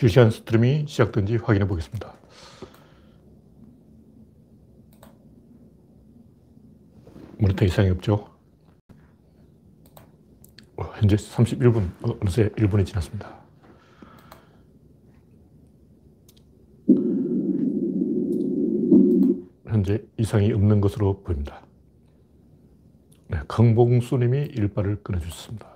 실시간 스트림이 시작된지 확인해 보겠습니다. 모니터 이상이 없죠? 현재 31분, 어느새 1분이 지났습니다. 현재 이상이 없는 것으로 보입니다. 네, 강봉수님이 일발을 끊어주셨습니다.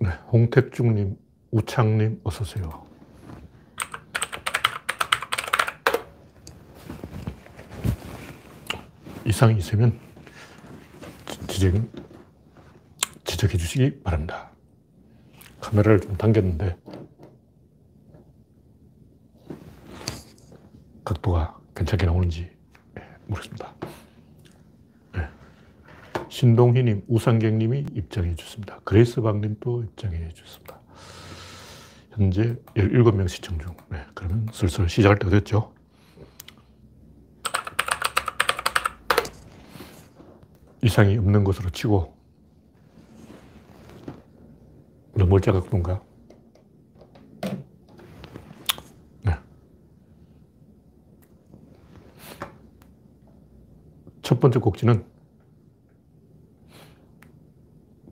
네, 홍택중님, 우창님 어서오세요. 이상이 있으면 지적해 주시기 바랍니다. 카메라를 좀 당겼는데 각도가 괜찮게 나오는지 모르겠습니다. 네. 신동희님, 우상경님이 입장해 주셨습니다. 그레이스박님도 입장해 주셨습니다. 현재 17명 시청 중. 네. 그러면 슬슬 시작할 때가 됐죠. 이상이 없는 것으로 치고 뭘자 각도인가? 네. 첫 번째 곡지는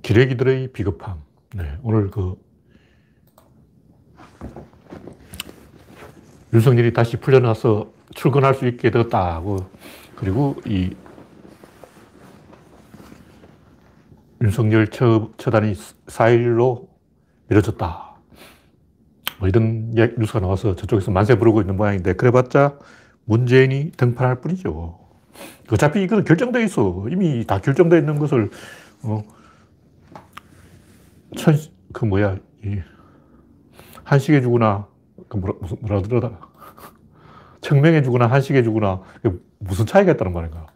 기레기들의 비겁함. 네. 오늘 윤석열이 다시 풀려나서 출근할 수 있게 되었다. 그리고 이 윤석열 처단이 4일로 이뤄졌다. 뭐 이런 뉴스가 나와서 저쪽에서 만세 부르고 있는 모양인데, 그래봤자 문재인이 등판할 뿐이죠. 어차피 이건 결정되어 있어. 이미 다 결정되어 있는 것을, 한식에 주거나, 청명에 주거나, 한식에 주거나, 무슨 차이가 있다는 말인가.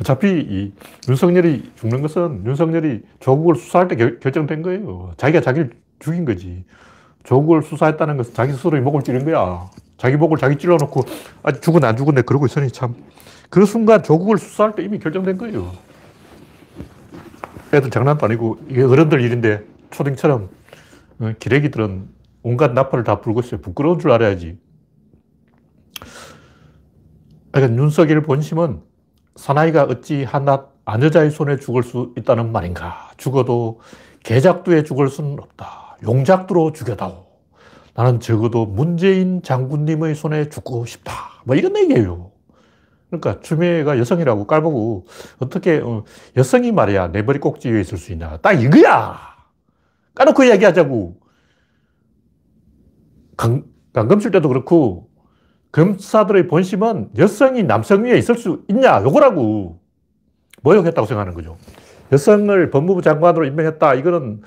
어차피 이 윤석열이 죽는 것은 윤석열이 조국을 수사할 때 결정된 거예요. 자기가 자기를 죽인 거지. 조국을 수사했다는 것은 자기 스스로의 목을 찌른 거야. 자기 목을 자기 찔러놓고 아직 죽은 안 죽은데 그러고 있으니 참. 그 순간 조국을 수사할 때 이미 결정된 거예요. 애들 장난도 아니고 이게 어른들 일인데 초딩처럼 기레기들은 온갖 나팔을 다 불고 있어요. 부끄러운 줄 알아야지. 그러니까 윤석열 본심은 사나이가 어찌 한낱 아녀자의 손에 죽을 수 있다는 말인가. 죽어도 개작두에 죽을 수는 없다. 용작두로 죽여다오. 나는 적어도 문재인 장군님의 손에 죽고 싶다. 뭐 이런 얘기예요. 그러니까 추미애가 여성이라고 깔보고 어떻게 여성이 말이야 내 머리 꼭지에 있을 수 있냐. 딱 이거야. 까놓고 이야기하자고. 강금실 때도 그렇고 검사들의 본심은 여성이 남성 위에 있을 수 있냐, 요거라고. 모욕했다고 생각하는 거죠. 여성을 법무부 장관으로 임명했다. 이거는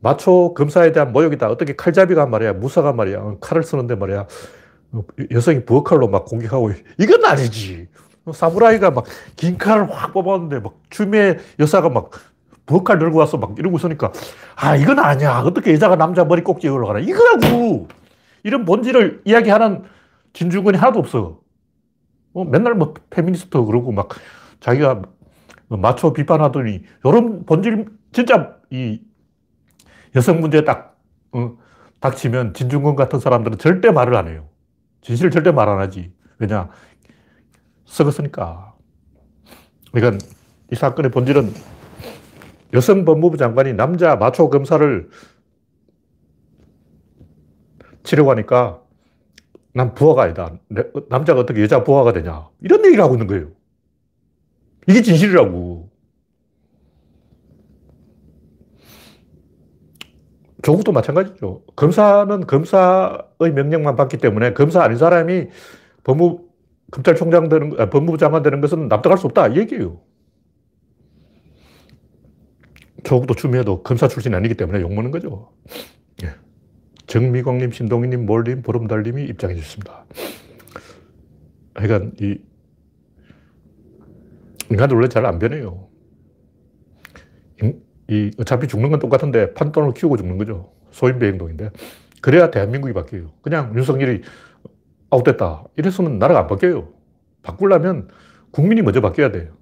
마초 검사에 대한 모욕이다. 어떻게 칼잡이가 말이야, 무사가 말이야, 칼을 쓰는데 말이야, 여성이 부엌칼로 막 공격하고, 이건 아니지. 사무라이가 막 긴 칼을 확 뽑았는데, 막 추미애 여사가 막 부엌칼 들고 와서 막 이러고 있으니까, 아, 이건 아니야. 어떻게 여자가 남자 머리 꼭지에 올라가나. 이거라고! 이런 본질을 이야기하는 진중권이 하나도 없어. 맨날 뭐 페미니스트 그러고 막 자기가 마초 비판하더니 이런 본질 진짜 이 여성 문제에 딱 닥치면 진중권 같은 사람들은 절대 말을 안 해요. 진실을 절대 말 안 하지. 왜냐? 썩었으니까. 그러니까 이 사건의 본질은 여성 법무부 장관이 남자 마초 검사를 치려고 하니까 난 부하가 아니다. 남자가 어떻게 여자 부하가 되냐. 이런 얘기를 하고 있는 거예요. 이게 진실이라고. 조국도 마찬가지죠. 검사는 검사의 명령만 받기 때문에 검사 아닌 사람이 검찰총장 되는, 법무부 장관 되는 것은 납득할 수 없다. 이 얘기예요. 조국도 추미애도 검사 출신이 아니기 때문에 욕먹는 거죠. 예. 정미광님, 신동희님, 몰님, 보름달님이 입장해 주셨습니다. 그러니까 인간들 원래 잘 안 변해요. 어차피 죽는 건 똑같은데 판돈을 키우고 죽는 거죠. 소인배 행동인데. 그래야 대한민국이 바뀌어요. 그냥 윤석열이 아웃됐다. 이랬으면 나라가 안 바뀌어요. 바꾸려면 국민이 먼저 바뀌어야 돼요.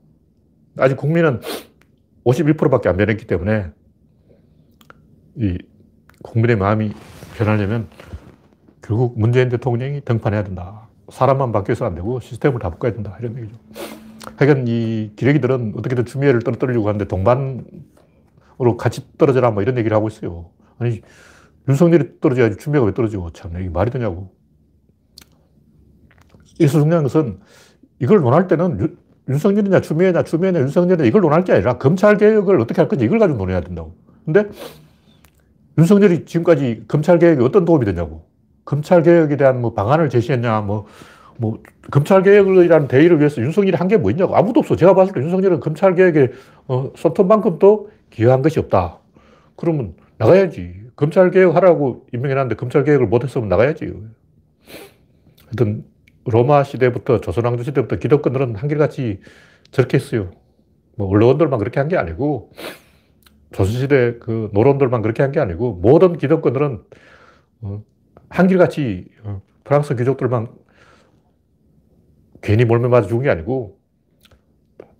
아직 국민은 51%밖에 안 변했기 때문에 이 국민의 마음이 변하려면 결국 문재인 대통령이 등판해야 된다. 사람만 바뀌어서 안 되고 시스템을 다 바꿔야 된다. 이런 얘기죠. 하여간 이 기레기들은 어떻게든 추미애를 떨어뜨리려고 하는데 동반으로 같이 떨어져라 뭐 이런 얘기를 하고 있어요. 아니, 윤석열이 떨어져야지 추미애가 왜 떨어지고, 참, 이게 말이 되냐고. 여기서 중요한 것은 이걸 논할 때는 윤석열이냐 추미애냐 윤석열이냐 이걸 논할 게 아니라 검찰개혁을 어떻게 할 건지 이걸 가지고 논해야 된다고. 근데 윤석열이 지금까지 검찰개혁에 어떤 도움이 되냐고. 검찰개혁에 대한 뭐 방안을 제시했냐, 뭐 검찰개혁이라는 대의를 위해서 윤석열이 한 게 뭐 있냐고. 아무도 없어. 제가 봤을 때 윤석열은 검찰개혁에 손톱만큼도 기여한 것이 없다. 그러면 나가야지. 검찰개혁 하라고 임명해놨는데 검찰개혁을 못했으면 나가야지. 하여튼 로마 시대부터 조선왕조 시대부터 기독교들은 한결같이 저렇게 했어요. 뭐 원로원들만 그렇게 한 게 아니고 조선시대 그 노론들만 그렇게 한 게 아니고 모든 기독교들은 한결같이 프랑스 귀족들만 괜히 몰매 맞아 죽은 게 아니고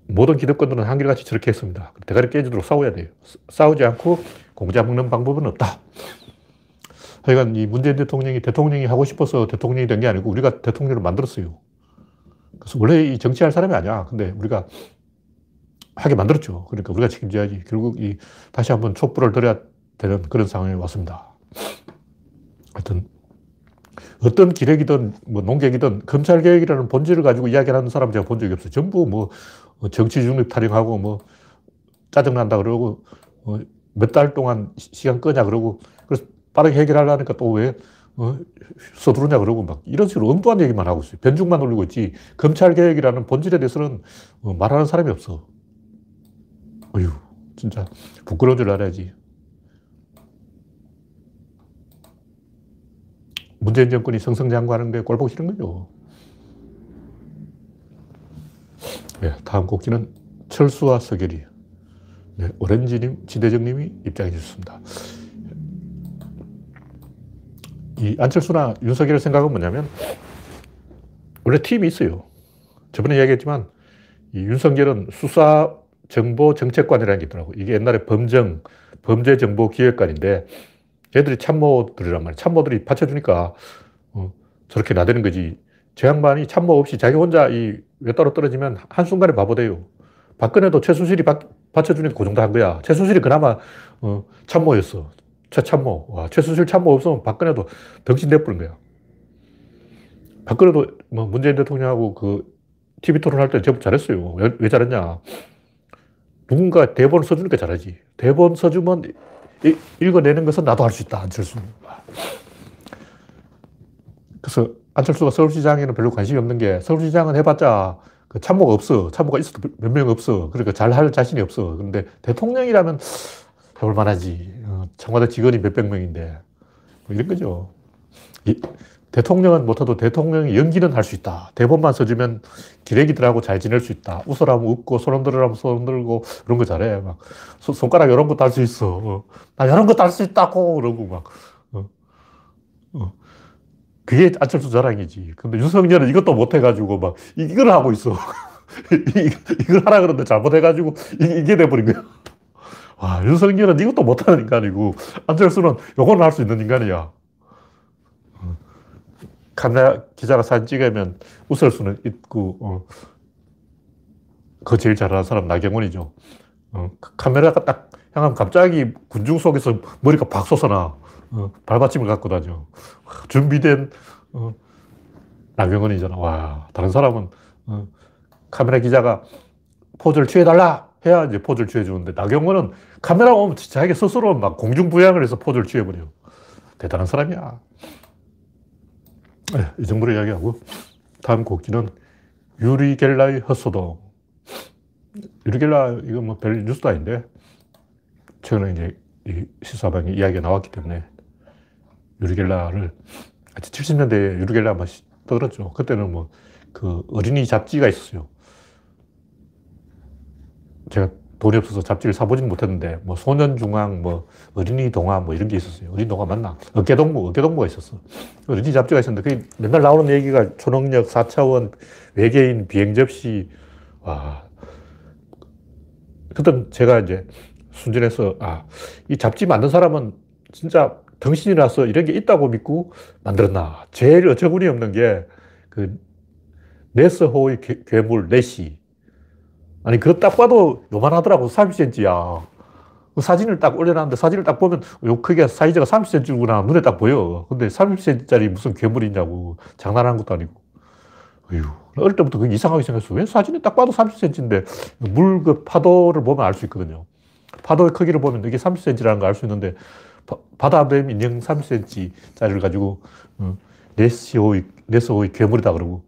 모든 기득권들은 한결같이 저렇게 했습니다. 대가리 깨지도록 싸워야 돼요. 싸우지 않고 공자 먹는 방법은 없다. 하여간 이 문재인 대통령이 하고 싶어서 대통령이 된 게 아니고 우리가 대통령을 만들었어요. 그래서 원래 이 정치할 사람이 아니야. 근데 우리가 하게 만들었죠. 그러니까 우리가 책임져야지. 결국 이 다시 한번 촛불을 들어야 되는 그런 상황에 왔습니다. 하여튼 어떤 기획이든 뭐 농객이든 검찰개혁이라는 본질을 가지고 이야기하는 사람 제가 본 적이 없어요. 전부 뭐 정치 중립 타령하고 뭐 짜증난다 그러고 몇 달 동안 시간 끄냐 그러고 그래서 빠르게 해결하려니까 또 왜 서두르냐 그러고 막 이런 식으로 엉뚱한 얘기만 하고 있어요. 변죽만 올리고 있지 검찰개혁이라는 본질에 대해서는 말하는 사람이 없어. 어휴 진짜 부끄러운 줄 알아야지. 문재인 정권이 승승장구하는 게 꼴보기 싫은 거죠. 네, 다음 곡지는 철수와 서결이. 네, 오렌지님, 지대정님이 입장해 주셨습니다. 이 안철수나 윤석열의 생각은 뭐냐면 원래 팀이 있어요. 저번에 이야기했지만 이 윤석열은 수사 정보 정책관이라는 게 있더라고. 이게 옛날에 범죄 정보 기획관인데. 걔들이 참모들이란 말이야. 참모들이 받쳐주니까 저렇게 나대는 거지. 저 양반이 참모 없이 자기 혼자 이 외따로 떨어지면 한순간에 바보 돼요. 박근혜도 최순실이 받쳐주니까 그 정도 한 거야. 최순실이 그나마 참모였어. 최참모. 와, 최순실 참모 없으면 박근혜도 덩신 내뿜는 거야. 박근혜도 뭐 문재인 대통령하고 그 TV 토론할 때 제법 잘했어요. 왜 잘했냐. 누군가 대본을 써주니까 잘하지. 대본 써주면 읽어내는 것은 나도 할 수 있다, 안철수. 그래서 안철수가 서울시장에는 별로 관심이 없는 게 서울시장은 해봤자 그 참모가 없어. 참모가 있어도 몇 명 없어. 그러니까 잘할 자신이 없어. 그런데 대통령이라면 해볼만 하지. 청와대 직원이 몇백 명인데. 뭐 이런 거죠. 대통령은 못해도 대통령이 연기는 할 수 있다. 대본만 써주면 기레기들하고 잘 지낼 수 있다. 웃으라면 웃고, 손 흔들으라면 손 흔들고, 이런 거 잘해. 막, 손가락 이런 것도 할 수 있어. 나 이런 것도 할 수 있다고! 이러고 막. 그게 안철수 자랑이지. 근데 윤석열은 이것도 못해가지고, 막, 이걸 하고 있어. 이걸 하라 그러는데 잘못해가지고, 이게 돼버린 거야. 와, 윤석열은 이것도 못하는 인간이고, 안철수는 요건 할 수 있는 인간이야. 카메라 기자가 사진 찍으면 웃을 수는 있고, 그거 제일 잘하는 사람 나경원이죠. 카메라가 딱 향하면 갑자기 군중 속에서 머리가 팍 솟아나. 발받침을 갖고 다녀. 준비된 나경원이잖아. 와, 다른 사람은 카메라 기자가 포즈를 취해달라 해야 이제 포즈를 취해주는데, 나경원은 카메라 오면 자기 스스로 막 공중부양을 해서 포즈를 취해버려. 대단한 사람이야. 네, 이 정도로 이야기하고, 다음 곡기는 유리겔라의 헛소동. 유리겔라, 이거 뭐 별 뉴스도 아닌데, 최근에 이제 이 시사방에 이야기가 나왔기 때문에, 유리겔라를, 70년대에 유리겔라 막 떠들었죠. 그때는 뭐, 그 어린이 잡지가 있었어요. 제가 돈이 없어서 잡지를 사보진 못했는데, 뭐 소년중앙, 뭐 어린이 동화, 뭐 이런 게 있었어요. 어린이 동화 맞나? 어깨동무가 있었어. 어린이 잡지가 있었는데, 그게 맨날 나오는 얘기가 초능력, 4차원, 외계인, 비행접시, 와, 그때 제가 이제 순진해서, 아, 이 잡지 만든 사람은 진짜 정신이라서 이런 게 있다고 믿고 만들었나. 제일 어처구니 없는 게 그 네스호의 괴물 네시. 아니 그거 딱 봐도 요만하더라고. 30cm야. 그 사진을 딱 올려놨는데 사진을 딱 보면 요 크기가 사이즈가 30cm구나 눈에 딱 보여. 근데 30cm짜리 무슨 괴물이냐고. 장난하는 것도 아니고. 어휴, 어릴 때부터 그게 이상하게 생겼어. 왜 사진을 딱 봐도 30cm인데 물 그 파도를 보면 알 수 있거든요. 파도의 크기를 보면 이게 30cm라는 걸 알 수 있는데 바다뱀 인형 30cm짜리를 가지고 네스호의 괴물이다 그러고.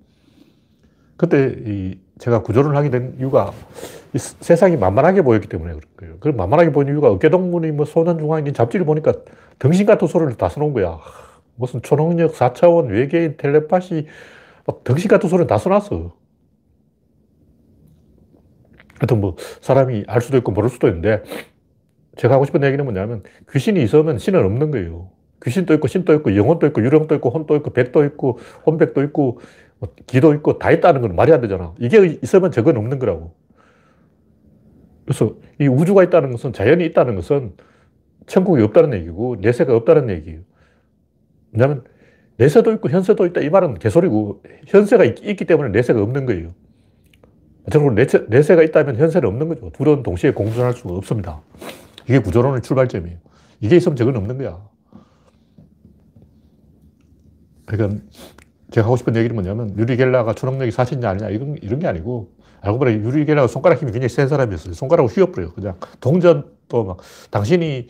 그때 이 제가 구조를 하게 된 이유가 이 세상이 만만하게 보였기 때문에 그런 거예요. 그 만만하게 보는 이유가 어깨동무니 뭐 소년중앙인 잡지를 보니까 등신 같은 소리를 다 써놓은 거야. 무슨 초능력, 4차원, 외계인, 텔레파시, 막 등신 같은 소리를 다 써놨어. 하여튼 뭐 사람이 알 수도 있고 모를 수도 있는데 제가 하고 싶은 얘기는 뭐냐면 귀신이 있으면 신은 없는 거예요. 귀신도 있고 신도 있고 영혼도 있고 유령도 있고 혼도 있고 백도 있고 혼백도 있고 뭐 기도 있고 다 있다는 건 말이 안 되잖아. 이게 있으면 저건 없는 거라고. 그래서 이 우주가 있다는 것은 자연이 있다는 것은 천국이 없다는 얘기고 내세가 없다는 얘기예요. 왜냐하면 내세도 있고 현세도 있다 이 말은 개소리고 현세가 있기 때문에 내세가 없는 거예요. 저는 내세가 있다면 현세는 없는 거죠. 둘은 동시에 공존할 수가 없습니다. 이게 구조론의 출발점이에요. 이게 있으면 저건 없는 거야. 그러니까 제가 하고 싶은 얘기는 뭐냐면 유리겔라가 초능력이 사실이냐 아니냐 이런 게 아니고 알고 보니 유리겔라가 손가락 힘이 굉장히 센 사람이었어요. 손가락을 휘어버려요. 그냥 동전도 막 당신이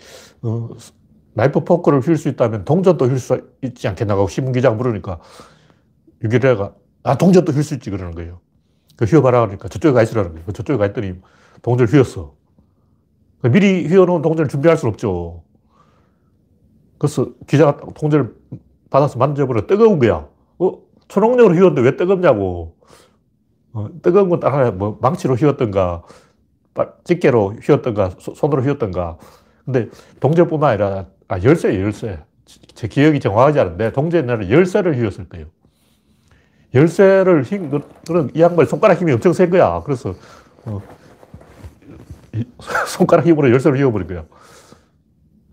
나이프 포크를 휘을 수 있다면 동전도 휘을 수 있지 않겠나 하고 신문기자가 물으니까 유리겔라가 아 동전도 휘을 수 있지 그러는 거예요. 그 휘어봐라 그러니까 저쪽에 가 있으라는 거예요. 저쪽에 가 있더니 동전을 휘었어. 미리 휘어놓은 동전을 준비할 수는 없죠. 그래서 기자가 동전을 받아서 만져보려 뜨거운 거야. 초능력으로 휘었는데 왜 뜨겁냐고. 뜨거운 건 따라 뭐 망치로 휘었던가, 집게로 휘었던가, 손으로 휘었던가. 근데 동전뿐만 아니라 열쇠. 제 기억이 정확하지 않은데 동전이 아니라 열쇠를 휘었을 거예요. 열쇠를 이 양반이 손가락 힘이 엄청 센 거야. 그래서 손가락 힘으로 열쇠를 휘어버린 거야.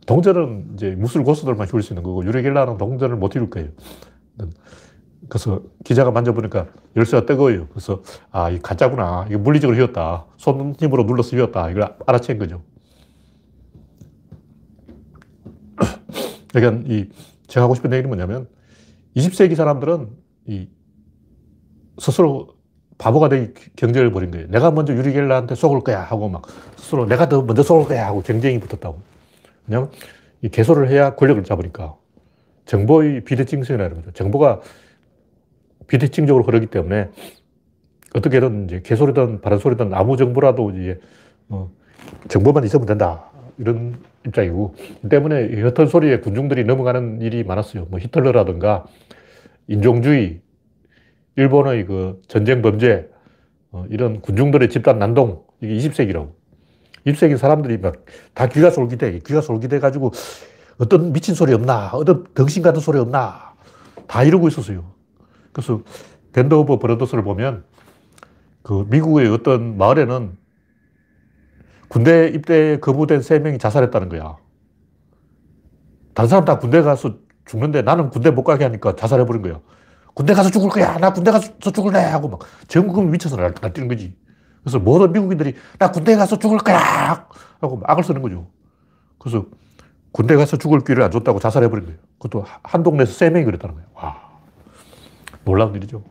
동전은 이제 무술 고수들만 휘울 수 있는 거고 유리겔라는 동전을 못 휘울 거예요. 그래서 기자가 만져보니까 열쇠가 뜨거워요. 그래서 아, 이거 가짜구나. 이거 물리적으로 휘었다. 손 힘으로 눌러서 휘었다. 이걸 알아챈 거죠. 그러니까 제가 하고 싶은 얘기는 뭐냐면 20세기 사람들은 스스로 바보가 되기 경쟁을 벌인 거예요. 내가 먼저 유리겔라한테 속을 거야 하고 막 스스로 내가 더 먼저 속을 거야 하고 경쟁이 붙었다고. 왜냐면 이 개소를 해야 권력을 잡으니까. 정보의 비대칭성이라는 거죠. 정보가 비대칭적으로 흐르기 때문에 어떻게든 이제 개소리든 바른소리든 아무 정보라도 이제 정보만 있으면 된다. 이런 입장이고. 때문에 옅은 소리에 군중들이 넘어가는 일이 많았어요. 뭐 히틀러라든가 인종주의, 일본의 그 전쟁 범죄, 이런 군중들의 집단 난동, 이게 20세기라고. 20세기 사람들이 막 다 귀가 솔깃해가지고 어떤 미친 소리 없나, 어떤 덩신 같은 소리 없나, 다 이러고 있었어요. 그래서 밴드 오브 브라더스를 보면 그 미국의 어떤 마을에는 군대 입대에 거부된 3명이 자살했다는 거야. 다른 사람 다 군대 가서 죽는데 나는 군대 못 가게 하니까 자살해버린 거야. 군대 가서 죽을 거야. 나 군대 가서 죽을래. 하고 막 전국을 미쳐서 날뛰는 거지. 그래서 모든 미국인들이 나 군대 가서 죽을 거야. 하고 악을 쓰는 거죠. 그래서 군대 가서 죽을 기회를 안 줬다고 자살해버린 거예요. 그것도 한 동네에서 3명이 그랬다는 거예요. 와, 놀라운 일이죠.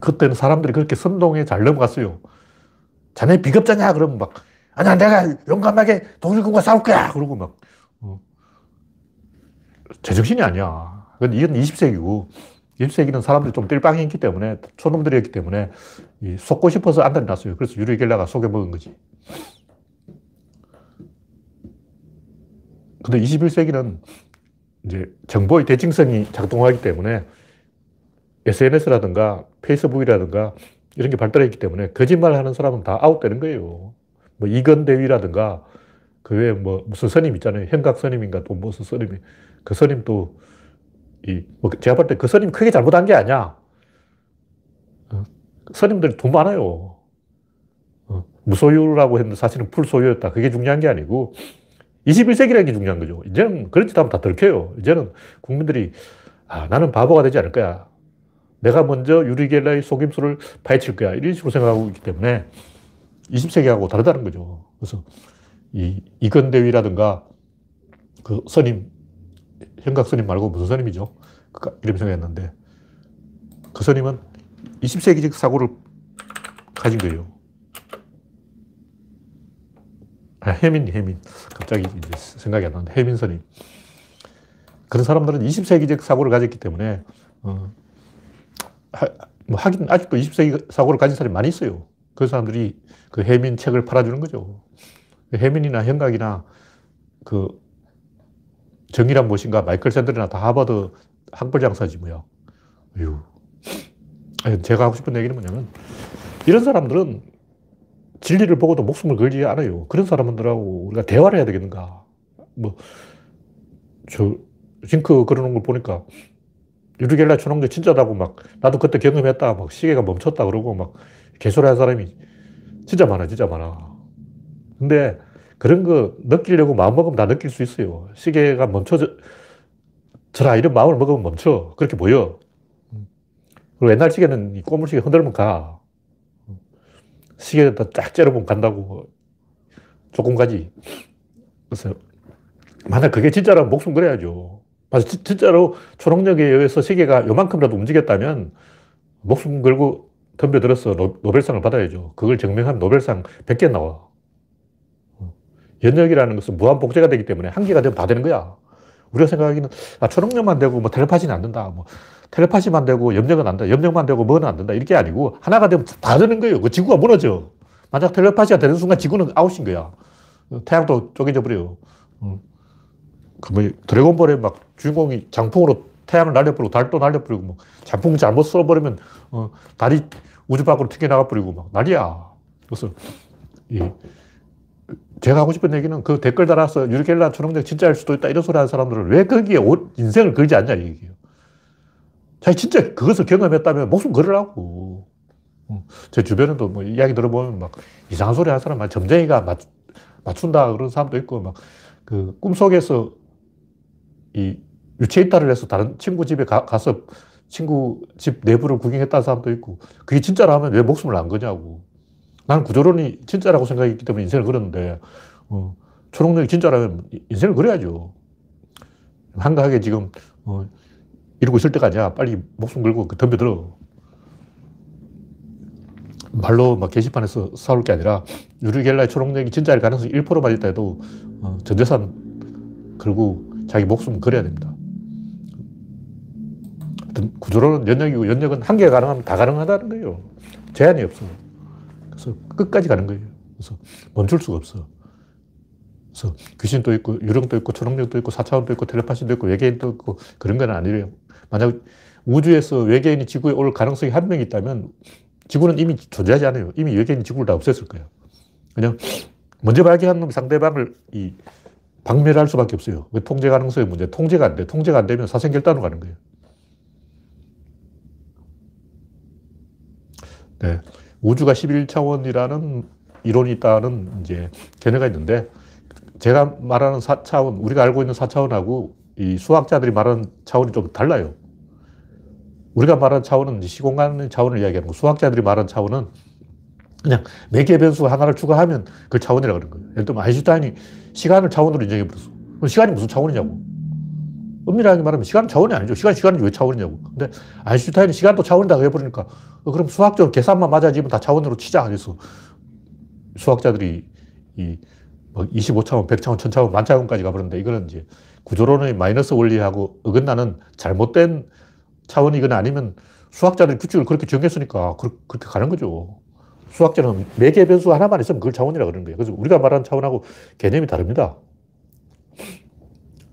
그때는 사람들이 그렇게 선동에 잘 넘어갔어요. 자네 비겁자냐? 그러면 막 아니야, 내가 용감하게 독일군과 싸울 거야. 그러고 막 제정신이 아니야. 이건 20세기고 20세기는 사람들이 좀 띨빵이 있기 때문에 초놈들이었기 때문에 속고 싶어서 안달이 났어요. 그래서 유리겔라가 속여먹은 거지. 근데 21세기는 이제 정보의 대칭성이 작동하기 때문에 SNS라든가 페이스북이라든가 이런 게 발달했기 때문에 거짓말하는 사람은 다 아웃되는 거예요. 뭐 이건대위라든가 그 외에 뭐 무슨 스님 있잖아요. 현각스님인가 또 무슨 스님이 그 스님도 제가 볼 때 그 스님 크게 잘못한 게 아니야. 스님들이 돈 많아요. 무소유라고 했는데 사실은 풀소유였다. 그게 중요한 게 아니고 21세기라는 게 중요한 거죠. 이제는 그런 짓 하면 다 들켜요. 이제는 국민들이 아, 나는 바보가 되지 않을 거야. 내가 먼저 유리겔라의 속임수를 파헤칠 거야. 이런 식으로 생각하고 있기 때문에 20세기하고 다르다는 거죠. 그래서 이 이건대위라든가 그 선임, 현각 선임 말고 무슨 선임이죠? 이름 생각했는데 그 선임은 20세기적 사고를 가진 거예요. 아, 해민. 갑자기 이제 생각이 안 나는데 해민 선임. 그런 사람들은 20세기적 사고를 가졌기 때문에 하긴 아직도 20세기 사고를 가진 사람이 많이 있어요. 그 사람들이 그 해민 책을 팔아주는 거죠. 해민이나 현각이나 그 정의란 무엇인가 마이클 샌들이나 다 하버드 학벌 장사지 뭐야. 어휴. 제가 하고 싶은 얘기는 뭐냐면 이런 사람들은 진리를 보고도 목숨을 걸지 않아요. 그런 사람들하고 우리가 대화를 해야 되겠는가. 뭐 저 징크 그러는 걸 보니까 유리겔라 쳐놓은 게 진짜다고 막 나도 그때 경험했다 막 시계가 멈췄다 그러고 막 개소리하는 사람이 진짜 많아. 근데 그런 거 느끼려고 마음먹으면 다 느낄 수 있어요. 시계가 멈춰져라 이런 마음을 먹으면 멈춰. 그렇게 보여. 그리고 옛날 시계는 이 꼬물시계 흔들면 가. 시계에다 쫙 째려보면 간다고. 조금 가지. 그래서 만약 그게 진짜라면 목숨 걸어야죠. 진짜로 초능력에 의해서 시계가 요만큼이라도 움직였다면 목숨 걸고 덤벼들어서 노벨상을 받아야죠. 그걸 증명하면 노벨상 100개 나와. 연역이라는 것은 무한복제가 되기 때문에 한 개가 되면 다 되는 거야. 우리가 생각하기는 아, 초능력만 되고 뭐 텔레파시는 안 된다. 뭐 텔레파시만 되고 염력은 안 된다. 염력만 되고 뭐는 안 된다. 이렇게 아니고 하나가 되면 다 되는 거예요. 그 지구가 무너져. 만약 텔레파시가 되는 순간 지구는 아웃인 거야. 태양도 쪼개져 버려요. 그 뭐 드래곤볼에 막 주인공이 장풍으로 태양을 날려버리고 달도 날려버리고 뭐 장풍 잘못 쏘버리면 달이 우주 밖으로 튀겨나가버리고 막 난리야. 그래서 예. 제가 하고 싶은 얘기는 그 댓글 달아서 유리겔라 초능력 진짜일 수도 있다 이런 소리 하는 사람들은 왜 거기에 인생을 걸지 않냐 이 얘기예요. 자기 진짜 그것을 경험했다면 목숨 걸으라고. 제 주변에도 뭐 이야기 들어보면 막 이상한 소리 하는 사람, 막 점쟁이가 맞춘다 그런 사람도 있고 막 그 꿈속에서 이 유체 이탈을 해서 다른 친구 집에 가서 친구 집 내부를 구경했다는 사람도 있고 그게 진짜라면 왜 목숨을 안 거냐고. 나는 구조론이 진짜라고 생각했기 때문에 인생을 걸었는데 초능력이 진짜라면 인생을 걸어야죠. 한가하게 지금 이러고 있을 때가 아니야. 빨리 목숨 걸고 덤벼들어. 말로 막 게시판에서 싸울 게 아니라 유리겔라의 초능력이 진짜일 가능성이 1%만 있다 해도 전 재산 걸고 자기 목숨을 걸어야 됩니다. 하여튼 구조론은 연역이고 연역은 한 개가 가능하면 다 가능하다는 거예요. 제한이 없어요. 그래서 끝까지 가는 거예요. 그래서 멈출 수가 없어. 그래서 귀신도 있고 유령도 있고 초능력도 있고 사차원도 있고 텔레파시도 있고 외계인도 있고 그런 건 아니래요. 만약 우주에서 외계인이 지구에 올 가능성이 한 명 있다면 지구는 이미 존재하지 않아요. 이미 외계인이 지구를 다 없앴을 거예요. 그냥 먼저 발견한 놈이 상대방을 박멸할 수밖에 없어요. 통제 가능성의 문제. 통제가 안 돼. 통제가 안 되면 사생결단으로 가는 거예요. 네. 우주가 11차원이라는 이론이 있다는 이제 견해가 있는데, 제가 말하는 4차원, 우리가 알고 있는 4차원하고 이 수학자들이 말하는 차원이 좀 달라요. 우리가 말하는 차원은 시공간의 차원을 이야기하는 거고, 수학자들이 말하는 차원은 그냥 몇 개의 변수 하나를 추가하면 그 차원이라고 그러는 거예요. 예를 들면 아인슈타인이 시간을 차원으로 인정해버렸어. 그럼 시간이 무슨 차원이냐고. 엄밀하게 말하면 시간은 차원이 아니죠. 시간이 왜 차원이냐고. 근데 아인슈타인이 시간도 차원이다 해버리니까 그럼 수학적으로 계산만 맞아지면 다 차원으로 치자. 그래서 수학자들이 이 25차원, 100차원, 1000차원, 만차원까지 가버렸는데 이거는 이제 구조론의 마이너스 원리하고 어긋나는 잘못된 차원이거나 아니면 수학자들이 규칙을 그렇게 정했으니까 그렇게 가는 거죠. 수학자는 매개 변수 하나만 있으면 그걸 차원이라고 그러는 거예요. 그래서 우리가 말하는 차원하고 개념이 다릅니다.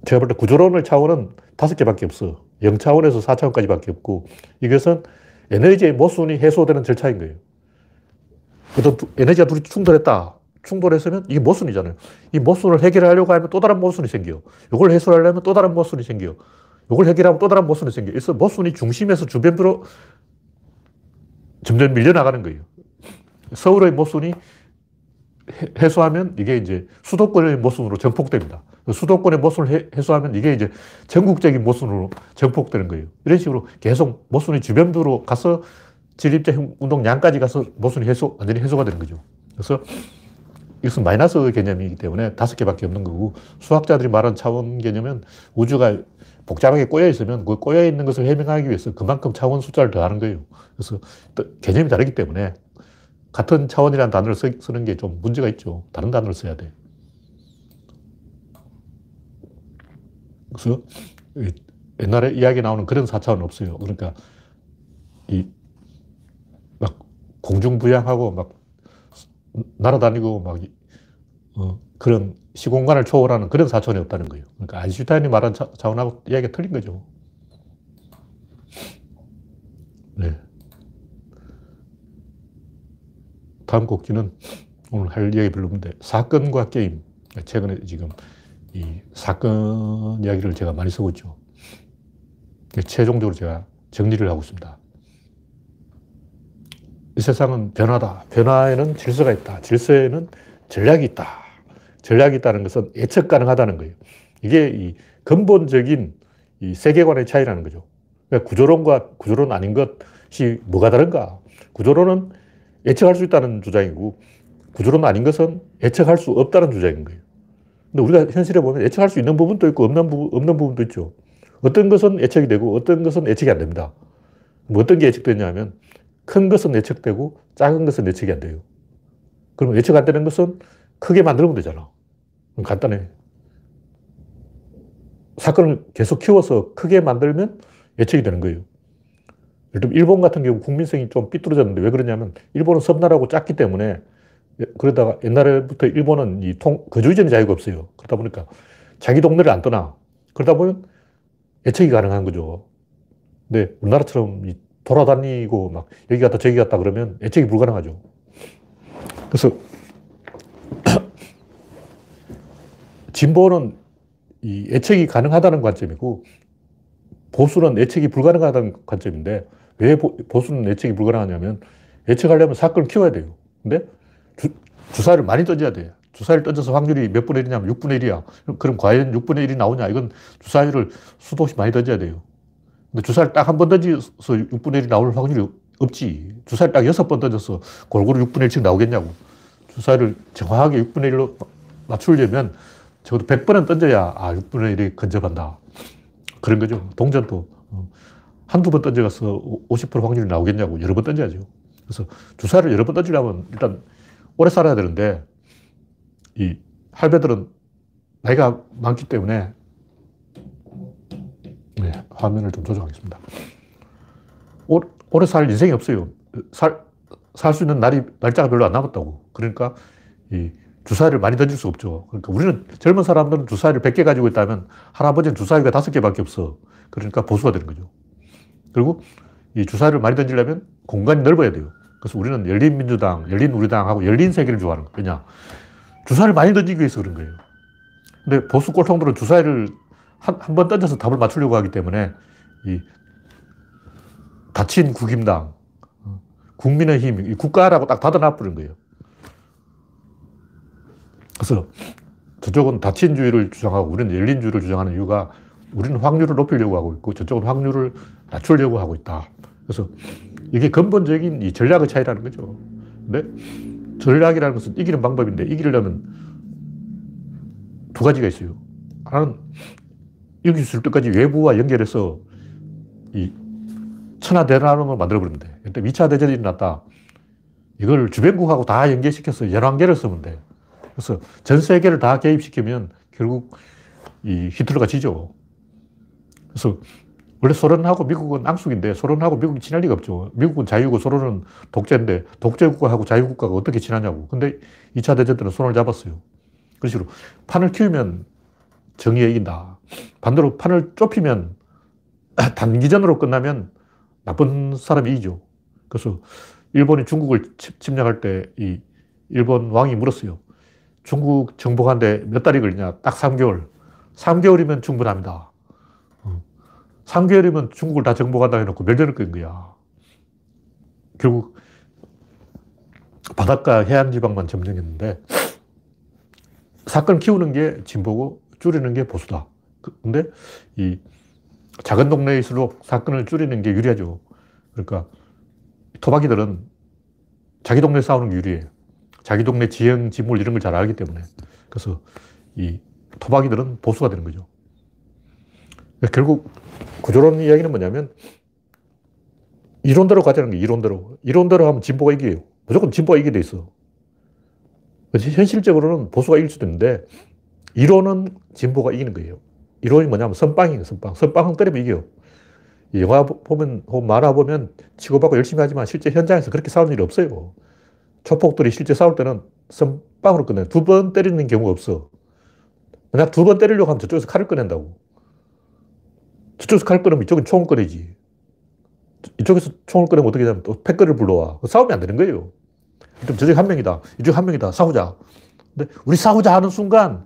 제가 볼 때 구조론의 차원은 5개밖에 없어. 0차원에서 4차원까지밖에 없고 이것은 에너지의 모순이 해소되는 절차인 거예요. 에너지가 둘이 충돌했다. 충돌했으면 이게 모순이잖아요. 이 모순을 해결하려고 하면 또 다른 모순이 생겨요. 이걸 해소하려면 또 다른 모순이 생겨요. 이걸 해결하면 또 다른 모순이 생겨요. 그래서 모순이 중심에서 주변으로 점점 밀려나가는 거예요. 서울의 모순이 해소하면 이게 이제 수도권의 모순으로 정폭됩니다. 수도권의 모순을 해소하면 이게 이제 전국적인 모순으로 정폭되는 거예요. 이런 식으로 계속 모순이 주변부로 가서 진입자 운동 양까지 가서 모순이 해소, 완전히 해소가 되는 거죠. 그래서 이것은 마이너스 개념이기 때문에 5개밖에 없는 거고, 수학자들이 말한 차원 개념은 우주가 복잡하게 꼬여 있으면 그 꼬여 있는 것을 해명하기 위해서 그만큼 차원 숫자를 더하는 거예요. 그래서 개념이 다르기 때문에 같은 차원이라는 단어를 쓰는 게 좀 문제가 있죠. 다른 단어를 써야 돼. 그래서 옛날에 이야기 나오는 그런 4차원은 없어요. 그러니까 이 막 공중부양하고 막 날아다니고 막 그런 시공간을 초월하는 그런 4차원이 없다는 거예요. 그러니까 아인슈타인이 말한 차원하고 이야기가 틀린 거죠. 네. 다음 곡지는 오늘 할 이야기 별로 없는데, 사건과 게임. 최근에 지금 이 사건 이야기를 제가 많이 쓰고 있죠. 최종적으로 제가 정리를 하고 있습니다. 이 세상은 변화다. 변화에는 질서가 있다. 질서에는 전략이 있다. 전략이 있다는 것은 예측 가능하다는 거예요. 이게 이 근본적인 이 세계관의 차이라는 거죠. 그러니까 구조론과 구조론 아닌 것이 뭐가 다른가? 구조론은 예측할 수 있다는 주장이고, 구조론 아닌 것은 예측할 수 없다는 주장인 거예요. 근데 우리가 현실에 보면 예측할 수 있는 부분도 있고 없는 부분도 있죠. 어떤 것은 예측이 되고 어떤 것은 예측이 안 됩니다. 뭐 어떤 게 예측되냐면 큰 것은 예측되고 작은 것은 예측이 안 돼요. 그럼 예측 안 되는 것은 크게 만들면 되잖아. 그럼 간단해. 사건을 계속 키워서 크게 만들면 예측이 되는 거예요. 예를 들면 일본 같은 경우 국민성이 좀 삐뚤어졌는데, 왜 그러냐면 일본은 섬나라고 작기 때문에, 그러다가 옛날부터 일본은 이 거주이전의 자유가 없어요. 그러다 보니까 자기 동네를 안 떠나. 그러다 보면 예측이 가능한 거죠. 근데 우리나라처럼 이 돌아다니고 막 여기 갔다 저기 갔다 그러면 예측이 불가능하죠. 그래서 진보는 이 예측이 가능하다는 관점이고 보수는 예측이 불가능하다는 관점인데, 왜 보수는 예측이 불가능하냐면 예측하려면 사건을 키워야 돼요. 근데 주사를 많이 던져야 돼요. 주사를 던져서 확률이 몇 분의 1이냐면 6분의 1이야. 그럼 과연 6분의 1이 나오냐? 이건 주사위를 수도 없이 많이 던져야 돼요. 근데 주사를 딱 한 번 던져서 6분의 1이 나올 확률이 없지. 주사를 딱 6번 던져서 골고루 6분의 1씩 나오겠냐고. 주사를 정확하게 6분의 1로 맞추려면 적어도 100번은 던져야, 아, 6분의 1이 근접한다. 그런 거죠. 동전도 한두 번 던져서 50% 확률이 나오겠냐고. 여러 번 던져야죠. 그래서 주사를 여러 번 던지려면 일단 오래 살아야 되는데, 이 할배들은 나이가 많기 때문에, 네, 화면을 좀 조정하겠습니다. 오래 살 인생이 없어요. 살 수 있는 날짜가 별로 안 남았다고. 그러니까 이 주사위를 많이 던질 수 없죠. 그러니까 우리는 젊은 사람들은 주사위를 100개 가지고 있다면 할아버지는 주사위가 5개밖에 없어. 그러니까 보수가 되는 거죠. 그리고 이 주사위를 많이 던지려면 공간이 넓어야 돼요. 그래서 우리는 열린민주당, 열린우리당하고 열린세계를 좋아하는 거예요. 왜냐? 주사위를 많이 던지기 위해서 그런 거예요. 근데 보수 꼴통들은 주사위를 한 번 던져서 답을 맞추려고 하기 때문에, 이 닫힌 국임당, 국민의힘, 이 국가라고 딱 닫아놔버린 거예요. 그래서 저쪽은 닫힌주의를 주장하고 우리는 열린주의를 주장하는 이유가, 우리는 확률을 높이려고 하고 있고 저쪽은 확률을 낮추려고 하고 있다. 그래서 이게 근본적인 이 전략의 차이라는 거죠. 근데 전략이라는 것은 이기는 방법인데, 이기려면 두 가지가 있어요. 하나는 이길 수 있을 때까지 외부와 연결해서 이 천하대란으로 만들어버리면 돼. 그때 2차 대전이 일어났다. 이걸 주변국하고 다 연계시켜서 연왕계를 쓰면 돼. 그래서 전 세계를 다 개입시키면 결국 이 히틀러가 지죠. 그래서 원래 소련하고 미국은 앙숙인데, 소련하고 미국이 친할 리가 없죠. 미국은 자유고 소련은 독재인데, 독재국가하고 자유국가가 어떻게 친하냐고. 근데 2차 대전 때는 손을 잡았어요. 그런 식으로 판을 키우면 정의에 이긴다. 반대로 판을 좁히면, 단기전으로 끝나면 나쁜 사람이 이기죠. 그래서 일본이 중국을 침략할 때 이 일본 왕이 물었어요. 중국 정복하는데 몇 달이 걸리냐? 딱 3개월. 3개월이면 충분합니다. 3개월이면 중국을 다 정복한다 해놓고 멸전을 끈 거야. 결국 바닷가 해안지방만 점령했는데 사건 키우는 게 진보고 줄이는 게 보수다. 근데 이 작은 동네일수록 사건을 줄이는 게 유리하죠. 그러니까 토박이들은 자기 동네 싸우는 게 유리해요. 자기 동네 지형, 지물 이런 걸 잘 알기 때문에. 그래서 이 토박이들은 보수가 되는 거죠. 결국 구조론 이야기는 뭐냐면 이론대로 가자는 게 이론대로. 이론대로 하면 진보가 이겨요. 무조건 진보가 이기게 돼 있어. 현실적으로는 보수가 이길 수도 있는데 이론은 진보가 이기는 거예요. 이론이 뭐냐면 선빵이에요. 선빵. 선빵은 때리면 이겨요. 영화 보면, 만화 보면 치고받고 열심히 하지만 실제 현장에서 그렇게 싸우는 일이 없어요. 조폭들이 실제 싸울 때는 선빵으로 끝내요. 두 번 때리는 경우가 없어. 만약 두 번 때리려고 하면 저쪽에서 칼을 꺼낸다고. 저쪽에서 칼을 꺼내면 이쪽은 총을 꺼내지. 이쪽에서 총을 꺼내면 어떻게 되냐면 또 패거리를 불러와. 싸우면 안 되는 거예요. 저쪽에 한 명이다. 이쪽에 한 명이다. 싸우자. 근데 우리 싸우자 하는 순간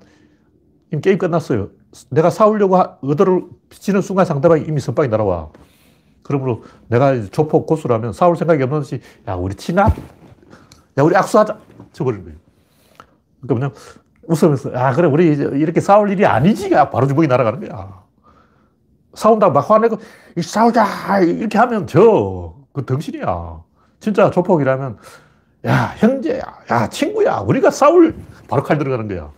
이미 게임 끝났어요. 내가 싸우려고 의도를 비치는 순간 상대방이 이미 선빵이 날아와. 그러므로 내가 조폭 고수라면 싸울 생각이 없는 듯이 야, 우리 친합? 야, 우리 악수하자. 쳐버리는 거예요. 그러니까 그냥 웃으면서 아, 그래, 우리 이렇게 싸울 일이 아니지. 바로 주먹이 날아가는 거야. 싸운다고 막 화내고 싸우자 이렇게 하면 져. 그 덩신이야. 진짜 조폭이라면 야, 형제야. 야, 친구야. 우리가 싸울. 바로 칼 들어가는 거야.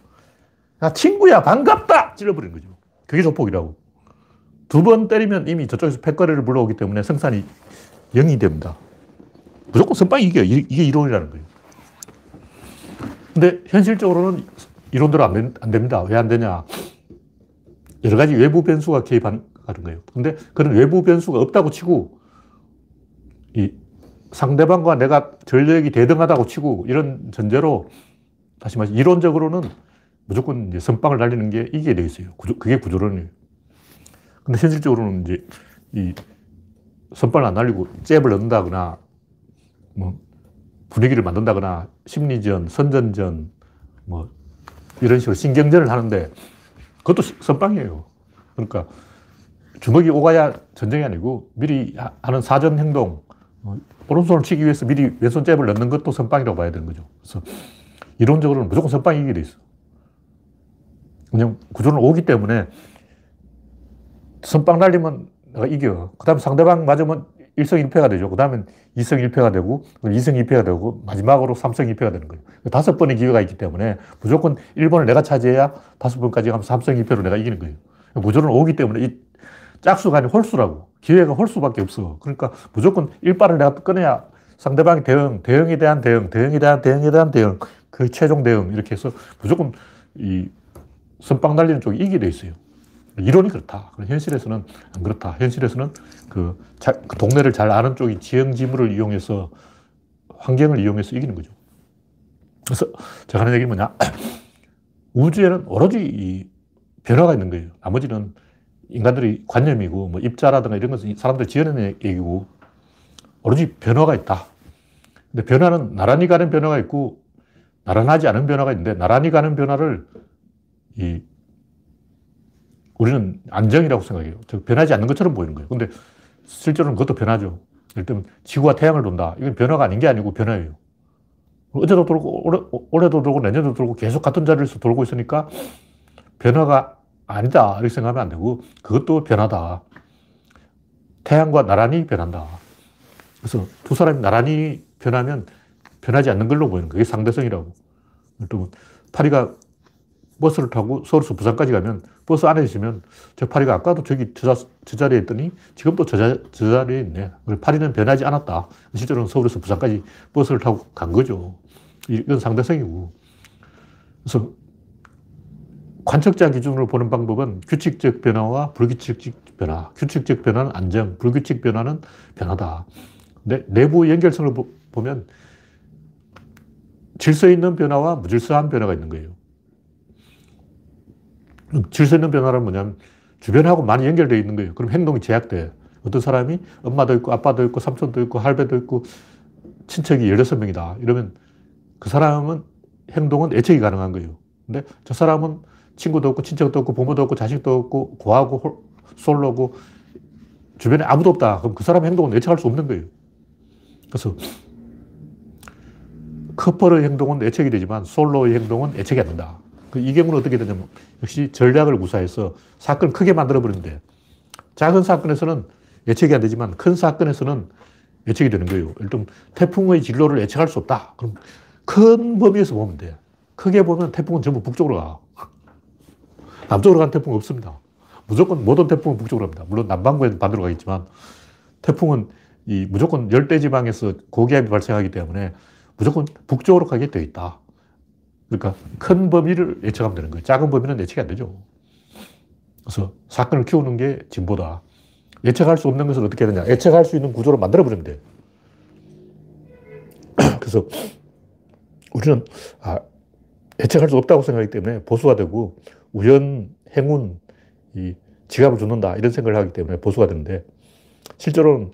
야, 친구야, 반갑다! 찔러버린 거죠. 그게 조폭이라고. 두 번 때리면 이미 저쪽에서 패거리를 불러오기 때문에 생산이 0이 됩니다. 무조건 선빵이 이겨요. 이게 이론이라는 거예요. 근데 현실적으로는 이론대로 안 됩니다. 왜 안 되냐. 여러 가지 외부 변수가 개입하는 거예요. 근데 그런 외부 변수가 없다고 치고, 이 상대방과 내가 전력이 대등하다고 치고, 이런 전제로, 다시 말해서 이론적으로는 무조건 이제 선빵을 날리는 게 이게 되어 있어요. 그게 구조론이에요. 근데 현실적으로는 이제 이 선빵을 안 날리고 잽을 넣는다거나 뭐 분위기를 만든다거나 심리전, 선전전 뭐 이런 식으로 신경전을 하는데 그것도 선빵이에요. 그러니까 주먹이 오가야 전쟁이 아니고 미리 하는 사전 행동, 오른손을 치기 위해서 미리 왼손 잽을 넣는 것도 선빵이라고 봐야 되는 거죠. 그래서 이론적으로는 무조건 선빵이 이게 되어 있어요. 그냥 구조는 오기 때문에 선빵 날리면 내가 이겨. 그 다음 상대방 맞으면 1승 1패가 되죠. 그 다음엔 2승 1패가 되고, 2승 2패가 되고, 마지막으로 3승 2패가 되는 거예요. 5번의 기회가 있기 때문에 무조건 1번을 내가 차지해야 5번까지 가면 3승 2패로 내가 이기는 거예요. 구조는 오기 때문에 이 짝수가 아니라 홀수라고. 기회가 홀수밖에 없어. 그러니까 무조건 1발을 내가 꺼내야 상대방이 대응, 대응에 대한 대응, 대응에 대한 대응에 대한 대응, 그 최종 대응 이렇게 해서 무조건 이 선빵 날리는 쪽이 이기게 되어 있어요. 이론이 그렇다. 현실에서는 안 그렇다. 현실에서는 그 동네를 잘 아는 쪽이 지형지물을 이용해서 환경을 이용해서 이기는 거죠. 그래서 제가 하는 얘기는 뭐냐. 우주에는 오로지 이 변화가 있는 거예요. 나머지는 인간들이 관념이고 뭐 입자라든가 이런 것은 사람들 지어낸 얘기고 오로지 변화가 있다. 근데 변화는 나란히 가는 변화가 있고 나란하지 않은 변화가 있는데 나란히 가는 변화를 우리는 안정이라고 생각해요. 변하지 않는 것처럼 보이는 거예요. 근데 실제로는 그것도 변하죠. 예를 들면 지구와 태양을 돈다. 이건 변화가 아닌 게 아니고 변화예요. 어제도 돌고 올해도 돌고 내년도 돌고 계속 같은 자리에서 돌고 있으니까 변화가 아니다 이렇게 생각하면 안 되고 그것도 변화다. 태양과 나란히 변한다. 그래서 두 사람이 나란히 변하면 변하지 않는 걸로 보이는 거예요. 그게 상대성이라고. 예를 들면 파리가 버스를 타고 서울에서 부산까지 가면 버스 안에 있으면 저 파리가 아까도 저기 저 자리에 있더니 지금도 저 자리에 있네. 파리는 변하지 않았다. 실제로는 서울에서 부산까지 버스를 타고 간 거죠. 이건 상대성이고. 그래서 관측자 기준으로 보는 방법은 규칙적 변화와 불규칙적 변화. 규칙적 변화는 안정, 불규칙 변화는 변화다. 근데 내부 연결성을 보면 질서 있는 변화와 무질서한 변화가 있는 거예요. 질서 있는 변화는 뭐냐면 주변하고 많이 연결되어 있는 거예요. 그럼 행동이 제약돼. 어떤 사람이 엄마도 있고 아빠도 있고 삼촌도 있고 할배도 있고 친척이 16명이다. 이러면 그 사람은 행동은 애착이 가능한 거예요. 근데 저 사람은 친구도 없고 친척도 없고 부모도 없고 자식도 없고 고하고 솔로고 주변에 아무도 없다. 그럼 그 사람의 행동은 애착할 수 없는 거예요. 그래서 커플의 행동은 애착이 되지만 솔로의 행동은 애착이 안 된다. 이 경우는 어떻게 되냐면 역시 전략을 구사해서 사건을 크게 만들어버리는데 작은 사건에서는 예측이 안 되지만 큰 사건에서는 예측이 되는 거예요. 예를 들면 태풍의 진로를 예측할 수 없다. 그럼 큰 범위에서 보면 돼. 크게 보면 태풍은 전부 북쪽으로 가. 남쪽으로 간 태풍은 없습니다. 무조건 모든 태풍은 북쪽으로 갑니다. 물론 남반구에는 반대로 가겠지만 태풍은 이 무조건 열대지방에서 고기압이 발생하기 때문에 무조건 북쪽으로 가게 되어 있다. 그러니까 큰 범위를 예측하면 되는 거예요. 작은 범위는 예측이 안 되죠. 그래서 사건을 키우는 게 진보다. 예측할 수 없는 것을 어떻게 해야 되냐. 예측할 수 있는 구조로 만들어버리면 돼. 그래서 우리는 예측할 수 없다고 생각하기 때문에 보수가 되고 우연, 행운, 이 지갑을 줍는다 이런 생각을 하기 때문에 보수가 되는데 실제로는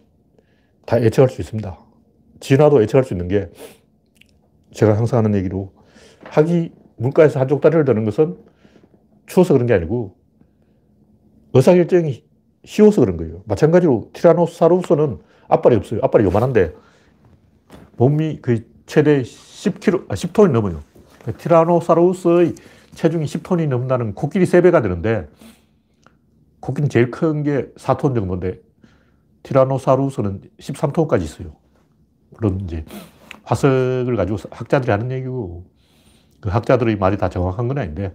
다 예측할 수 있습니다. 진화도 예측할 수 있는 게 제가 항상 하는 얘기로 학이 물가에서 한쪽 다리를 드는 것은 추워서 그런 게 아니고 의사결정이 쉬워서 그런 거예요. 마찬가지로 티라노사루스는 앞발이 없어요. 앞발이 요만한데 몸이 거의 최대 10톤이 넘어요. 티라노사루스의 체중이 10톤이 넘는다는 코끼리 3배가 되는데 코끼리는 제일 큰 게 4톤 정도인데 티라노사루스는 13톤까지 있어요. 그런 이제 화석을 가지고 학자들이 하는 얘기고 그 학자들의 말이 다 정확한 건 아닌데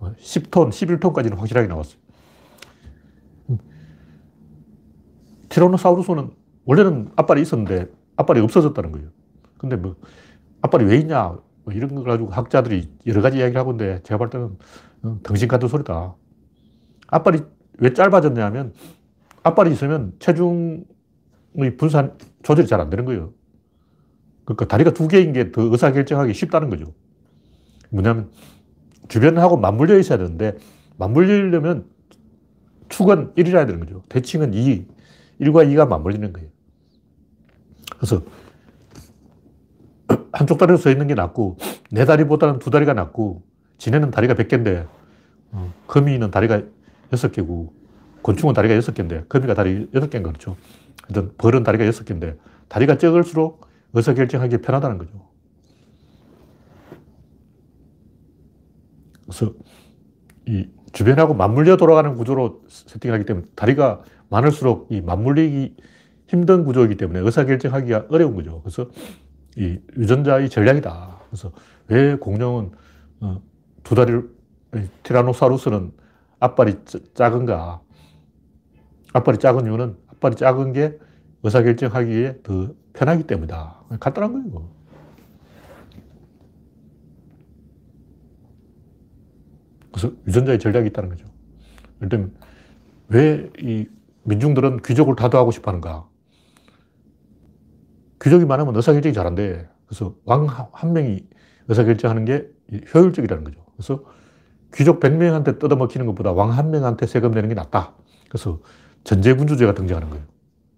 10톤, 11톤까지는 확실하게 나왔어요. 티라노사우루스는 원래는 앞발이 있었는데 앞발이 없어졌다는 거예요. 근데 뭐 앞발이 왜 있냐 뭐 이런 걸 가지고 학자들이 여러 가지 이야기를 하고 있는데 제가 볼 때는 덩신 같은 소리다. 앞발이 왜 짧아졌냐면 앞발이 있으면 체중의 분산 조절이 잘 안 되는 거예요. 그러니까 다리가 두 개인 게 더 의사결정하기 쉽다는 거죠. 뭐냐면 주변하고 맞물려 있어야 되는데 맞물리려면 축은 1이라야 되는 거죠. 대칭은 2. 1과 2가 맞물리는 거예요. 그래서 한쪽 다리로 서 있는 게 낫고 내 다리보다는 두 다리가 낫고 지네는 다리가 100개인데 거미는 다리가 6개고 곤충은 다리가 6개인데 거미가 다리 8개인 거죠. 그렇죠? 벌은 다리가 6개인데 다리가 적을수록 의사결정하기 편하다는 거죠. 그래서 이 주변하고 맞물려 돌아가는 구조로 세팅하기 때문에 다리가 많을수록 이 맞물리기 힘든 구조이기 때문에 의사결정하기가 어려운 거죠. 그래서 이 유전자의 전략이다. 그래서 왜 공룡은 두 다리를, 티라노사루스는 앞발이 작은가. 앞발이 작은 이유는 앞발이 작은 게 의사결정하기에 더 편하기 때문이다. 간단한 거예요. 뭐. 그래서 유전자의 전략이 있다는 거죠. 예를 들면 왜 이 민중들은 귀족을 타도하고 싶어 하는가? 귀족이 많으면 의사결정이 잘 안 돼. 그래서 왕 한 명이 의사결정하는 게 효율적이라는 거죠. 그래서 귀족 100명한테 뜯어먹히는 것보다 왕 한 명한테 세금 내는 게 낫다. 그래서 전제군주제가 등장하는 거예요.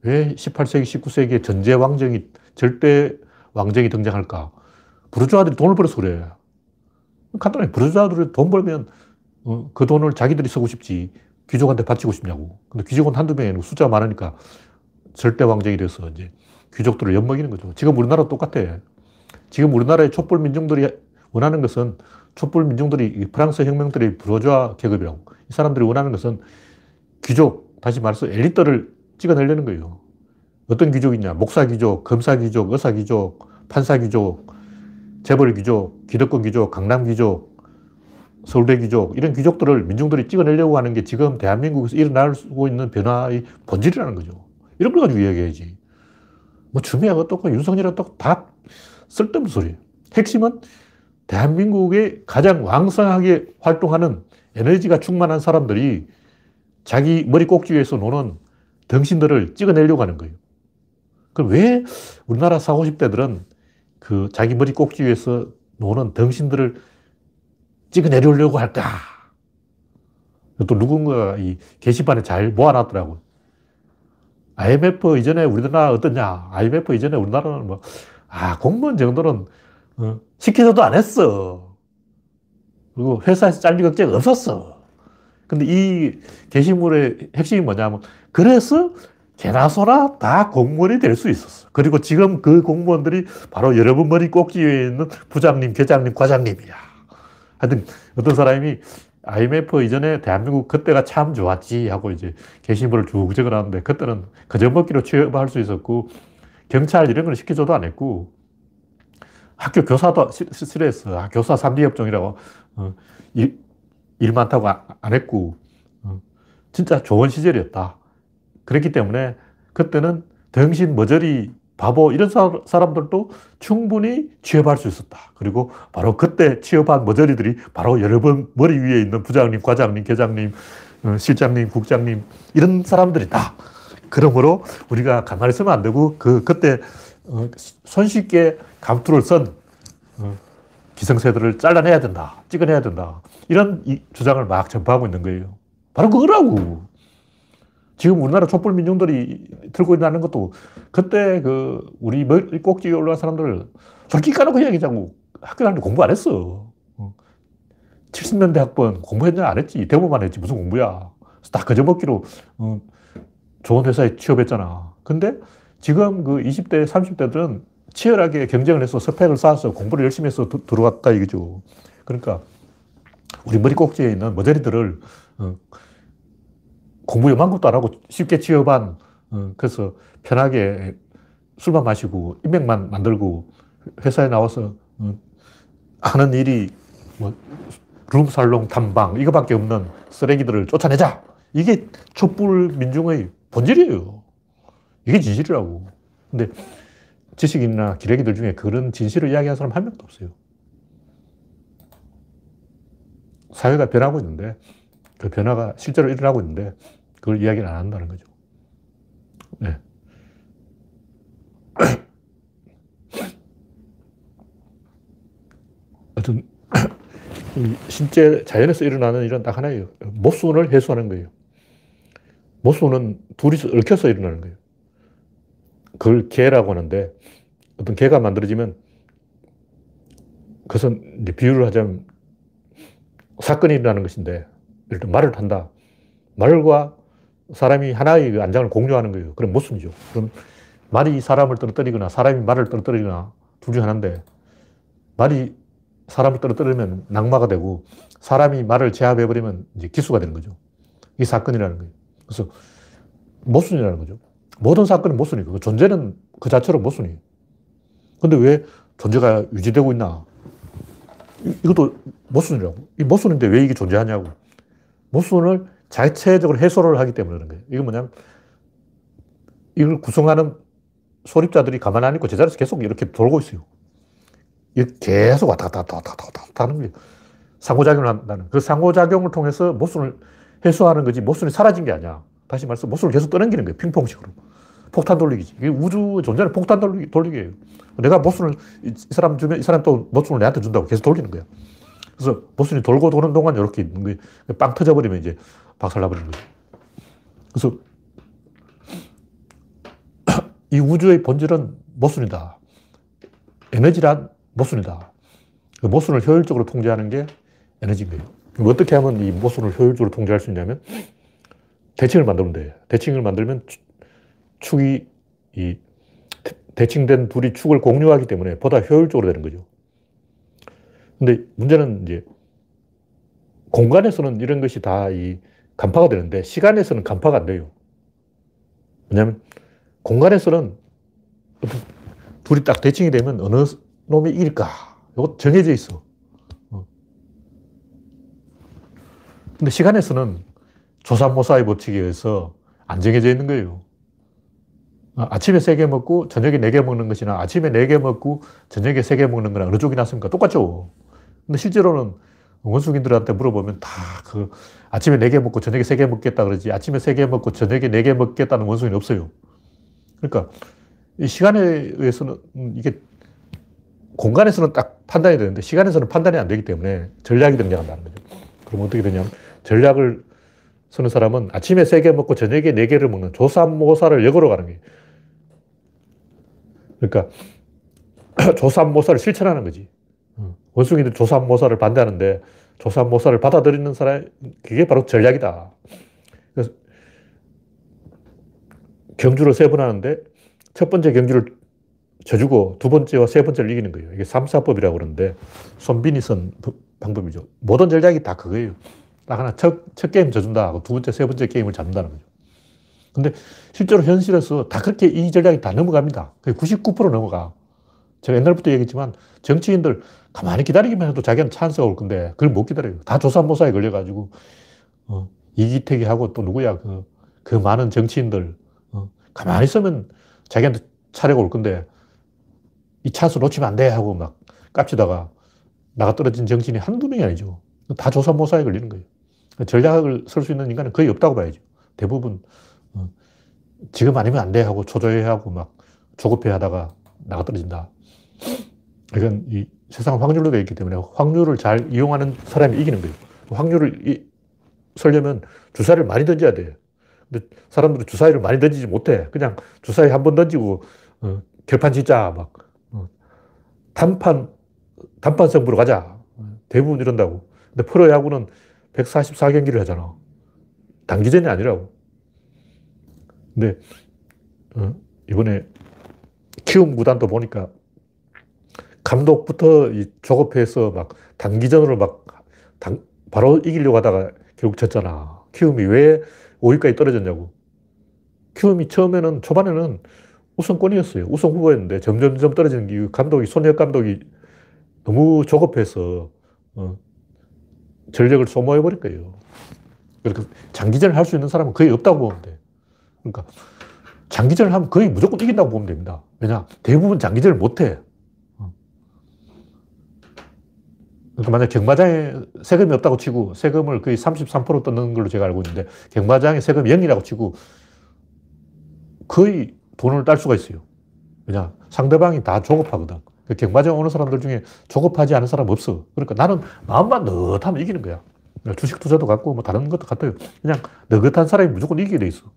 왜 18세기, 19세기에 전제왕정이, 절대 왕정이 등장할까? 부르주아들이 돈을 벌어서 그래. 간단하게 부르주아들이 돈 벌면 그 돈을 자기들이 쓰고 싶지. 귀족한테 바치고 싶냐고. 근데 귀족은 한두 명이 아니고 숫자가 많으니까 절대 왕정이 돼서 이제 귀족들을 엿먹이는 거죠. 지금 우리나라도 똑같아. 지금 우리나라의 촛불 민중들이 원하는 것은 촛불 민중들이 프랑스 혁명들이 부르주아 계급이라고. 이 사람들이 원하는 것은 귀족, 다시 말해서 엘리트를 찍어내려는 거예요. 어떤 귀족이냐. 목사 귀족, 검사 귀족, 의사 귀족, 판사 귀족, 재벌 귀족, 기득권 귀족, 강남 귀족, 서울대 귀족, 이런 귀족들을 민중들이 찍어내려고 하는 게 지금 대한민국에서 일어나고 있는 변화의 본질이라는 거죠. 이런 걸 가지고 이야기해야지. 뭐 추미애가 어떻고 윤석열이 어떻고 다 쓸데없는 소리예요. 핵심은 대한민국에 가장 왕성하게 활동하는 에너지가 충만한 사람들이 자기 머리 꼭지에서 노는 덩신들을 찍어내려고 하는 거예요. 그럼 왜 우리나라 40, 50대들은 그 자기 머리 꼭지에서 노는 덩신들을 찍어내려오려고 할까? 또 누군가 이 게시판에 잘 모아놨더라고요. IMF 이전에 우리나라 어떠냐? IMF 이전에 우리나라는 뭐, 공무원 정도는 시켜서도 안 했어. 그리고 회사에서 잘릴 걱정 없었어. 근데 이 게시물의 핵심이 뭐냐면, 그래서 개나 소나 다 공무원이 될 수 있었어요. 그리고 지금 그 공무원들이 바로 여러분 머리 꼭지에 있는 부장님, 계장님, 과장님이야. 하여튼 어떤 사람이 IMF 이전에 대한민국 그때가 참 좋았지 하고 이제 게시물을 쭉 적어놨는데, 그때는 거저먹기로 취업할 수 있었고 경찰 이런 걸 시켜줘도 안 했고 학교 교사도 싫어했어. 교사 3D 협정이라고 일 많다고 안 했고 진짜 좋은 시절이었다. 그렇기 때문에 그때는 등신, 머저리, 바보 이런 사람들도 충분히 취업할 수 있었다. 그리고 바로 그때 취업한 머저리들이 바로 여러 번 머리 위에 있는 부장님, 과장님, 계장님, 실장님, 국장님 이런 사람들이다. 그러므로 우리가 가만히 있으면 안 되고 그때 손쉽게 감투를 쓴 기성세대를 잘라내야 된다. 찍어내야 된다. 이런 주장을 막 전파하고 있는 거예요. 바로 그거라고. 지금 우리나라 촛불 민중들이 들고 있다는 것도 그때 우리 꼭지에 올라간 사람들을 솔직히 까놓고 얘기하자고. 학교 다니는데 공부 안 했어. 70년대 학번 공부했냐? 안 했지. 대부분 했지. 무슨 공부야. 다 거저먹기로 좋은 회사에 취업했잖아. 근데 지금 20대, 30대들은 치열하게 경쟁을 해서 스펙을 쌓아서 공부를 열심히 해서 들어왔다 이거죠. 그러니까 우리 머리 꼭지에 있는 머저리들을 공부 요만큼도 안 하고 쉽게 취업한, 그래서 편하게 술만 마시고 인맥만 만들고 회사에 나와서 하는 일이 뭐 룸살롱 탐방 이거밖에 없는 쓰레기들을 쫓아내자. 이게 촛불 민중의 본질이에요. 이게 진실이라고. 근데 지식인이나 기레기들 중에 그런 진실을 이야기하는 사람 한 명도 없어요. 사회가 변하고 있는데 그 변화가 실제로 일어나고 있는데 그걸 이야기를 안 한다는 거죠. 네. 하여튼 실제 자연에서 일어나는 일은 딱 하나예요. 모순을 해소하는 거예요. 모순은 둘이서 얽혀서 일어나는 거예요. 그걸 개라고 하는데, 어떤 개가 만들어지면 그것은 이제 비유를 하자면 사건이 일어나는 것인데, 예를 들어 말을 한다. 말과 사람이 하나의 안장을 공유하는 거예요. 그럼 모순이죠. 그럼 말이 사람을 떨어뜨리거나 사람이 말을 떨어뜨리거나 둘 중 하나인데, 말이 사람을 떨어뜨리면 낙마가 되고 사람이 말을 제압해버리면 이제 기수가 되는 거죠. 이게 사건이라는 거예요. 그래서 모순이라는 거죠. 모든 사건은 모순이고 존재는 그 자체로 모순이에요. 근데 왜 존재가 유지되고 있나? 이것도 모순이라고. 이 모순인데 왜 이게 존재하냐고. 모순을 자체적으로 해소를 하기 때문에 그런 거예요. 이건 뭐냐면, 이걸 구성하는 소립자들이 가만 안 있고 제자리에서 계속 이렇게 돌고 있어요. 이렇게 계속 왔다 갔다 왔다 갔다 왔다 갔다 하는 거예요. 상호작용을 한다는. 그 상호작용을 통해서 모순을 해소하는 거지, 모순이 사라진 게 아니야. 다시 말해서 모순을 계속 떠넘기는 거예요. 핑퐁식으로. 폭탄 돌리기지. 이게 우주 존재는 폭탄 돌리기예요. 내가 모순을 이 사람 주면 이 사람 또 모순을 내한테 준다고 계속 돌리는 거야. 그래서 모순이 돌고 도는 동안 이렇게 있는 거예요. 빵 터져버리면 이제 박살나버리는 거죠. 그래서 이 우주의 본질은 모순이다. 에너지란 모순이다. 그 모순을 효율적으로 통제하는 게 에너지인 거예요. 그럼 어떻게 하면 이 모순을 효율적으로 통제할 수 있냐면 대칭을 만들면 돼요. 대칭을 만들면 축이, 대칭된 둘이 축을 공유하기 때문에 보다 효율적으로 되는 거죠. 근데 문제는 이제 공간에서는 이런 것이 다 간파가 되는데 시간에서는 간파가 안 돼요. 왜냐하면 공간에서는 둘이 딱 대칭이 되면 어느 놈이 이길까? 이거 정해져 있어. 근데 시간에서는 조삼모사의 법칙에 의해서 안 정해져 있는 거예요. 아침에 3개 먹고 저녁에 4개 먹는 것이나 아침에 4개 먹고 저녁에 3개 먹는 거랑 어느 쪽이 낫습니까? 똑같죠. 근데 실제로는 원숭이들한테 물어보면 다 아침에 4개 먹고 저녁에 3개 먹겠다 그러지 아침에 3개 먹고 저녁에 4개 먹겠다는 원숭이는 없어요. 그러니까 이 시간에 의해서는 이게 공간에서는 딱 판단이 되는데 시간에서는 판단이 안 되기 때문에 전략이 등장한다는 거죠. 그럼 어떻게 되냐면 전략을 쓰는 사람은 아침에 3개 먹고 저녁에 4개를 먹는 조삼모사를 역으로 가는 거예요. 그러니까 조삼모사를 실천하는 거지. 원숭이들 조삼모사를 반대하는데 조삼모사를 받아들이는 사람, 그게 바로 전략이다. 그래서 경주를 세 번 하는데 첫 번째 경주를 져주고 두 번째와 세 번째를 이기는 거예요. 이게 삼사법이라고 그러는데 손빈이 쓴 방법이죠. 모든 전략이 다 그거예요. 딱 하나 첫 게임 져준다 하고 두 번째, 세 번째 게임을 잡는다는 거죠. 근데 실제로 현실에서 다 그렇게 이 전략이 다 넘어갑니다. 99% 넘어가. 제가 옛날부터 얘기했지만 정치인들 가만히 기다리기만 해도 자기한테 찬스가 올 건데 그걸 못 기다려요. 다 조사모사에 걸려가지고 이기태기하고 또 누구야 그 많은 정치인들 가만히 있으면 자기한테 차례가 올 건데 이 찬스 놓치면 안 돼 하고 막 깝치다가 나가 떨어진 정치인이 한두 명이 아니죠. 다 조사모사에 걸리는 거예요. 전략을 쓸 수 있는 인간은 거의 없다고 봐야죠. 대부분 지금 아니면 안 돼 하고 초조해하고 막 조급해하다가 나가 떨어진다. 이건 이 세상은 확률로 되어 있기 때문에 확률을 잘 이용하는 사람이 이기는 거예요. 확률을 쓰려면 주사를 많이 던져야 돼요. 근데 사람들은 주사위를 많이 던지지 못해. 그냥 주사위 한 번 던지고 결판 짓자 막 단판 승부로 가자. 대부분 이런다고. 근데 프로야구는 144경기를 하잖아. 단기전이 아니라고. 근데 이번에 키움 구단도 보니까 감독부터 조급해서 막 단기전으로 막 바로 이기려고 하다가 결국 졌잖아. 키움이 왜 5위까지 떨어졌냐고. 키움이 처음에는 초반에는 우승권이었어요. 우승 후보였는데 점점점 떨어지는 게 감독이 손혁 감독이 너무 조급해서 전력을 소모해버릴 거예요. 그러니까 장기전을 할 수 있는 사람은 거의 없다고 보면 돼. 그러니까 장기전을 하면 거의 무조건 이긴다고 보면 됩니다. 왜냐? 대부분 장기전을 못해. 그러니까 만약 경마장에 세금이 없다고 치고 세금을 거의 33% 뜯는 걸로 제가 알고 있는데 경마장에 세금이 0이라고 치고 거의 돈을 딸 수가 있어요. 왜냐? 상대방이 다 조급하거든. 경마장 오는 사람들 중에 조급하지 않은 사람 없어. 그러니까 나는 마음만 느긋하면 이기는 거야. 주식 투자도 같고 뭐 다른 것도 같아요. 그냥 느긋한 사람이 무조건 이기게 돼 있어.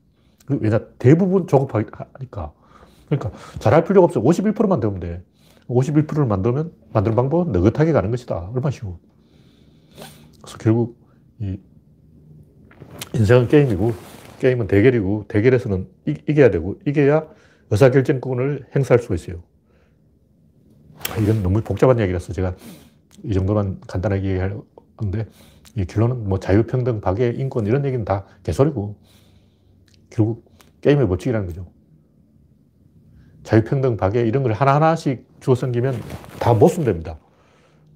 왜냐? 대부분 조급하니까. 그러니까 잘할 필요가 없어. 51%만 되면 돼. 51%를 만드는 방법은 느긋하게 가는 것이다. 얼마나 쉬워. 그래서 결국, 인생은 게임이고, 게임은 대결이고, 대결에서는 이겨야 되고, 이겨야 의사결정권을 행사할 수가 있어요. 이건 너무 복잡한 이야기라서 제가 이 정도만 간단하게 얘기하는데, 이 결론은 뭐 자유평등, 박애, 인권 이런 얘기는 다 개소리고, 결국 게임의 법칙이라는 거죠. 자유평등, 박애 이런 걸 하나하나씩 주어 생기면 다 모순됩니다.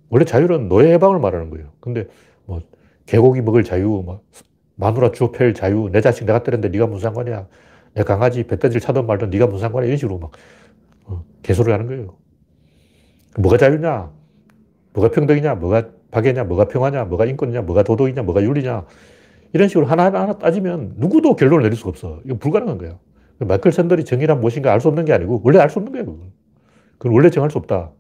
원래 자유는 노예 해방을 말하는 거예요. 근데 뭐 개고기 먹을 자유, 뭐 마누라 주워 팰 자유, 내 자식 내가 때렸는데 네가 무슨 상관이야. 내 강아지 배터지를 차든 말든 네가 무슨 상관이야. 이런 식으로 막 개소리를 하는 거예요. 뭐가 자유냐, 뭐가 평등이냐, 뭐가 박애냐, 뭐가 평화냐, 뭐가 인권이냐, 뭐가 도덕이냐, 뭐가 윤리냐. 이런 식으로 하나하나 따지면 누구도 결론을 내릴 수가 없어. 이거 불가능한 거야. 마이클 샌들이 정의란 무엇인가 알 수 없는 게 아니고 원래 알 수 없는 거예요. 그건 원래 정할 수 없다.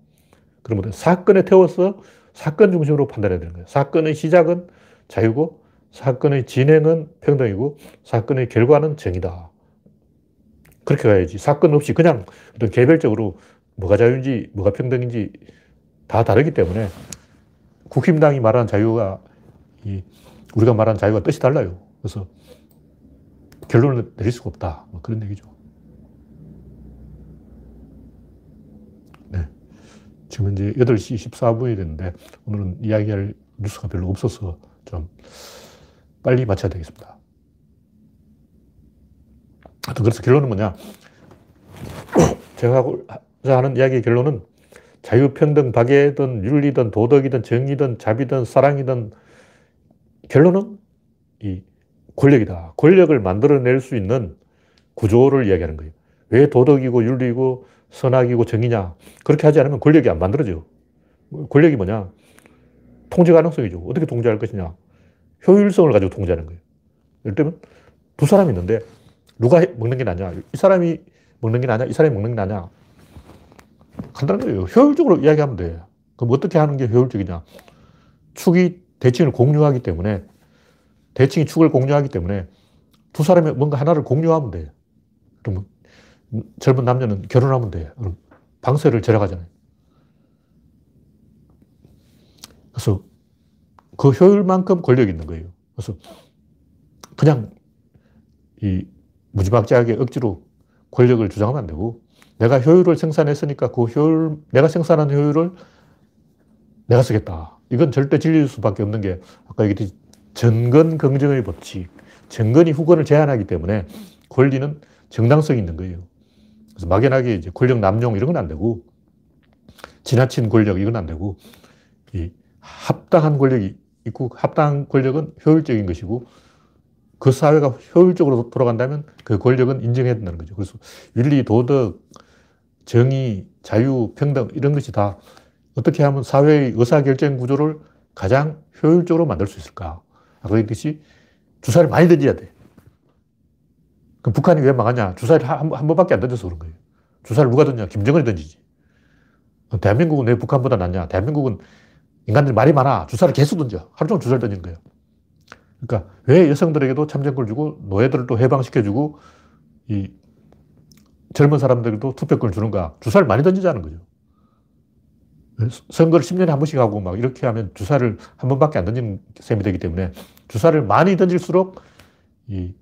그러면 사건에 태워서 사건 중심으로 판단해야 되는 거예요. 사건의 시작은 자유고 사건의 진행은 평등이고 사건의 결과는 정의다. 그렇게 가야지. 사건 없이 그냥 어떤 개별적으로 뭐가 자유인지 뭐가 평등인지 다 다르기 때문에 국힘당이 말하는 자유가 우리가 말하는 자유가 뜻이 달라요. 그래서 결론을 내릴 수가 없다. 뭐 그런 얘기죠. 네. 지금 이제 8시 14분이 됐는데, 오늘은 이야기할 뉴스가 별로 없어서 좀 빨리 마쳐야 되겠습니다. 하여튼 그래서 결론은 뭐냐. 제가 하고자 하는 이야기의 결론은 자유평등, 박애든, 윤리든, 도덕이든, 정의든, 자비든, 사랑이든, 결론은 이 권력이다. 권력을 만들어낼 수 있는 구조를 이야기하는 거예요. 왜 도덕이고 윤리고 선악이고 정의냐. 그렇게 하지 않으면 권력이 안 만들어져요. 권력이 뭐냐. 통제 가능성이죠. 어떻게 통제할 것이냐. 효율성을 가지고 통제하는 거예요. 예를 들면 두 사람이 있는데 누가 먹는 게 나냐. 이 사람이 먹는 게 나냐. 이 사람이 먹는 게 나냐. 간단한 거예요. 효율적으로 이야기하면 돼요. 그럼 어떻게 하는 게 효율적이냐. 축이 대칭을 공유하기 때문에 대칭이 축을 공유하기 때문에 두 사람이 뭔가 하나를 공유하면 돼요. 그러면 젊은 남녀는 결혼하면 돼요. 그럼 방세를 절약하잖아요. 그래서 그 효율만큼 권력이 있는 거예요. 그래서 그냥 이 무지막지하게 억지로 권력을 주장하면 안 되고, 내가 효율을 생산했으니까 그 효율, 내가 생산한 효율을 내가 쓰겠다. 이건 절대 진리일 수밖에 없는 게, 아까 얘기했듯이 정건 긍정의 법칙. 정건이 후건을 제한하기 때문에 권리는 정당성이 있는 거예요. 그래서 막연하게 이제 권력 남용 이런 건 안 되고, 지나친 권력 이건 안 되고, 이 합당한 권력이 있고, 합당한 권력은 효율적인 것이고, 그 사회가 효율적으로 돌아간다면 그 권력은 인정해야 된다는 거죠. 그래서 윤리, 도덕, 정의, 자유, 평등 이런 것이 다 어떻게 하면 사회의 의사결정 구조를 가장 효율적으로 만들 수 있을까. 아까 그랬듯이 주사를 많이 던져야 돼. 그럼 북한이 왜 망하냐. 주사를 한 번밖에 안 던져서 그런 거예요. 주사를 누가 던지냐. 김정은이 던지지. 대한민국은 왜 북한보다 낫냐. 대한민국은 인간들이 말이 많아. 주사를 계속 던져. 하루 종일 주사를 던지는 거예요. 그러니까 왜 여성들에게도 참정권을 주고 노예들도 해방시켜주고 이 젊은 사람들에게도 투표권을 주는가. 주사를 많이 던지자는 거죠. 선거를 10년에 한 번씩 하고 막 이렇게 하면 주사를 한 번밖에 안 던지는 셈이 되기 때문에 주사를 많이 던질수록 이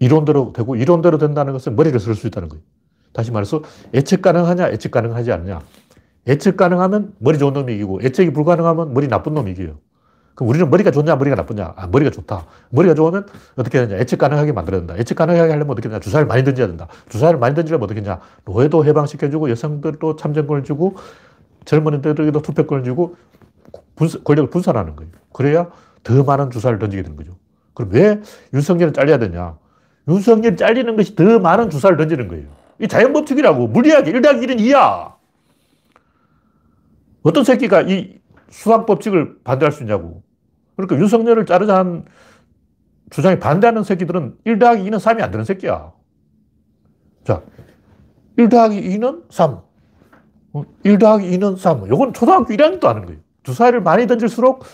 이론대로 되고, 이론대로 된다는 것은 머리를 쓸 수 있다는 거예요. 다시 말해서 예측 가능하냐 예측 가능하지 않느냐. 예측 가능하면 머리 좋은 놈이 이기고, 예측이 불가능하면 머리 나쁜 놈이 이겨요. 그럼 우리는 머리가 좋냐, 머리가 나쁘냐? 아, 머리가 좋다. 머리가 좋으면 어떻게 해야 되냐? 예측 가능하게 만들어야 된다. 예측 가능하게 하려면 어떻게 되냐? 주사를 많이 던져야 된다. 주사를 많이 던지려면 어떻게 되냐? 노예도 해방시켜주고, 여성들도 참정권을 주고, 젊은이들에게도 투표권을 주고, 권력을 분산하는 거예요. 그래야 더 많은 주사를 던지게 되는 거죠. 그럼 왜 윤석열은 잘려야 되냐? 윤석열이 잘리는 것이 더 많은 주사를 던지는 거예요. 이 자연법칙이라고. 물리학이 1+1은 2야. 어떤 새끼가 이 수학법칙을 반대할 수 있냐고. 그러니까 윤석열을 자르자는 주장에 반대하는 새끼들은 1+2는 3이 안 되는 새끼야. 자, 1+2는 3. 1+2는 3. 이건 초등학교 1학년도 아는 거예요. 주사위를 많이 던질수록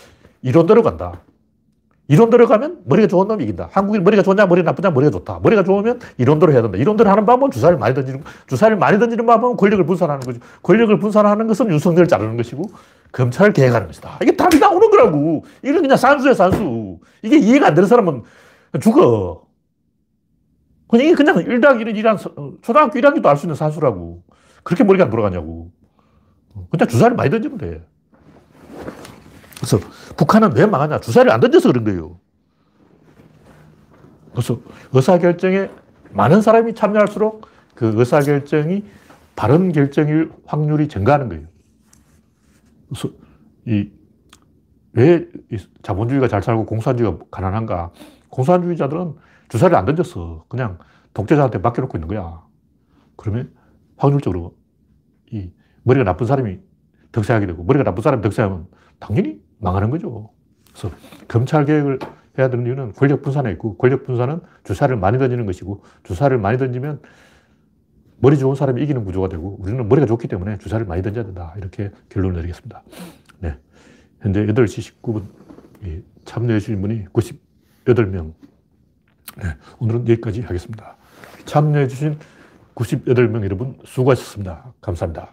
이론대로 간다. 이론대로 가면 머리가 좋은 놈이 이긴다. 한국인 머리가 좋냐, 머리가 나쁘냐, 머리가 좋다. 머리가 좋으면 이론대로 해야 된다. 이론대로 하는 방법은 주사위를 많이 던지는, 주사위를 많이 던지는 방법은 권력을 분산하는 거죠. 권력을 분산하는 것은 윤석열을 자르는 것이고, 검찰을 개혁하는 것이다. 이게 답이 나오는 거라고. 이건 그냥 산수야, 산수. 이게 이해가 안 되는 사람은 죽어. 그냥 이게 그냥 1+1은 2란, 초등학교 1학년도 알 수 있는 산수라고. 그렇게 머리가 안 돌아가냐고. 그냥 주사를 많이 던지면 돼. 그래서 북한은 왜 망하냐. 주사를 안 던져서 그런 거예요. 그래서 의사결정에 많은 사람이 참여할수록 그 의사결정이 바른 결정일 확률이 증가하는 거예요. 그래서 왜 자본주의가 잘 살고 공산주의가 가난한가? 공산주의자들은 주사를 안 던졌어. 그냥 독재자한테 맡겨놓고 있는 거야. 그러면 확률적으로 이 머리가 나쁜 사람이 득세하게 되고, 머리가 나쁜 사람이 득세하면 당연히 망하는 거죠. 그래서 검찰 개혁을 해야 되는 이유는 권력 분산에 있고, 권력 분산은 주사를 많이 던지는 것이고, 주사를 많이 던지면 머리 좋은 사람이 이기는 구조가 되고, 우리는 머리가 좋기 때문에 주사를 많이 던져야 된다. 이렇게 결론을 내리겠습니다. 네. 현재 8시 19분 참여해주신 분이 98명. 네. 오늘은 여기까지 하겠습니다. 참여해주신 98명 여러분 수고하셨습니다. 감사합니다.